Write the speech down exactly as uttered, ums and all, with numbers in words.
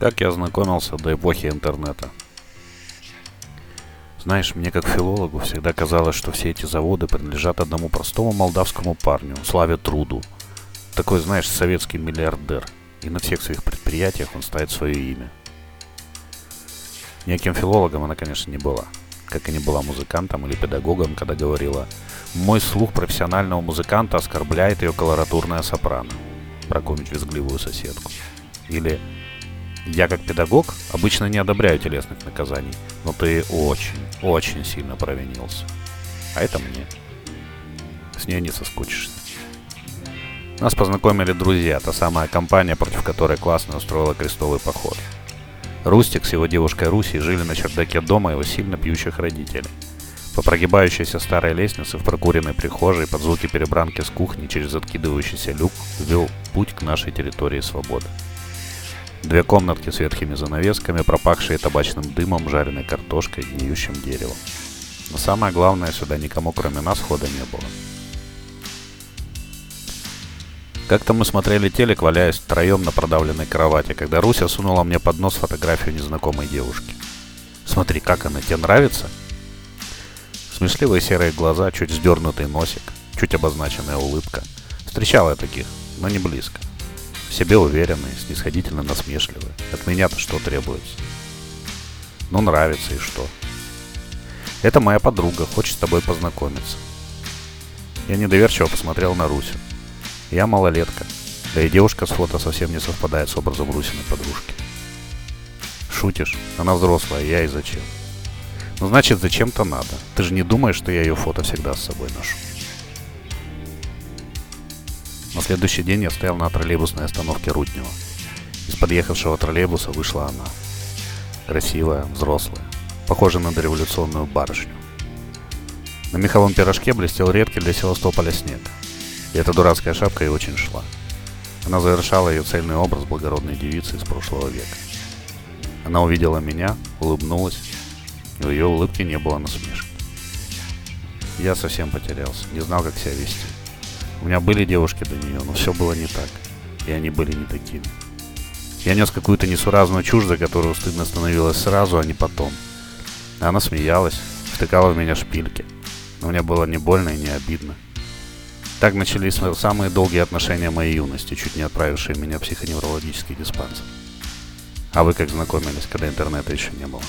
Как я ознакомился до эпохи интернета. Знаешь, мне как филологу всегда казалось, что все эти заводы принадлежат одному простому молдавскому парню, Славе Труду. Такой, знаешь, советский миллиардер. И на всех своих предприятиях он ставит свое имя. Никаким филологом она, конечно, не была. Как и не была музыкантом или педагогом, когда говорила: «Мой слух профессионального музыканта оскорбляет ее колоратурная сопрано», про визгливую соседку. Или: «Я как педагог обычно не одобряю телесных наказаний, но ты очень, очень сильно провинился. А это мне». С ней не соскучишься. Нас познакомили друзья, та самая компания, против которой классно устроила крестовый поход. Рустик с его девушкой Русей жили на чердаке дома его сильно пьющих родителей. По прогибающейся старой лестнице в прокуренной прихожей под звуки перебранки с кухни через откидывающийся люк вел путь к нашей территории свободы. Две комнатки с ветхими занавесками, пропахшие табачным дымом, жареной картошкой и гниющим деревом. Но самое главное, сюда никому кроме нас хода не было. Как-то мы смотрели телек, валяясь втроем на продавленной кровати, когда Руся сунула мне под нос фотографию незнакомой девушки. «Смотри, как она, тебе нравится?» Смешливые серые глаза, чуть сдернутый носик, чуть обозначенная улыбка. Встречал я таких, но не близко. В себе уверенные, снисходительно насмешливые. От меня-то что требуется? Ну, нравится и что? «Это моя подруга, хочет с тобой познакомиться». Я недоверчиво посмотрел на Русю. Я малолетка, да и девушка с фото совсем не совпадает с образом Русиной подружки. Шутишь? Она взрослая, я и зачем? Ну значит, зачем-то надо. Ты же не думаешь, что я ее фото всегда с собой ношу? На следующий день я стоял на троллейбусной остановке Руднева. Из подъехавшего троллейбуса вышла она. Красивая, взрослая, похожа на дореволюционную барышню. На меховом пирожке блестел редкий для Севастополя снег. И эта дурацкая шапка ей очень шла. Она завершала ее цельный образ благородной девицы из прошлого века. Она увидела меня, улыбнулась, и в ее улыбке не было насмешки. Я совсем потерялся, не знал, как себя вести. У меня были девушки до нее, но все было не так, и они были не такими. Я нес какую-то несуразную чушь, за которую стыдно становилось сразу, а не потом. Она смеялась, втыкала в меня шпильки, но мне было не больно и не обидно. Так начались самые долгие отношения моей юности, чуть не отправившие меня в психоневрологический диспансер. А вы как знакомились, когда интернета еще не было?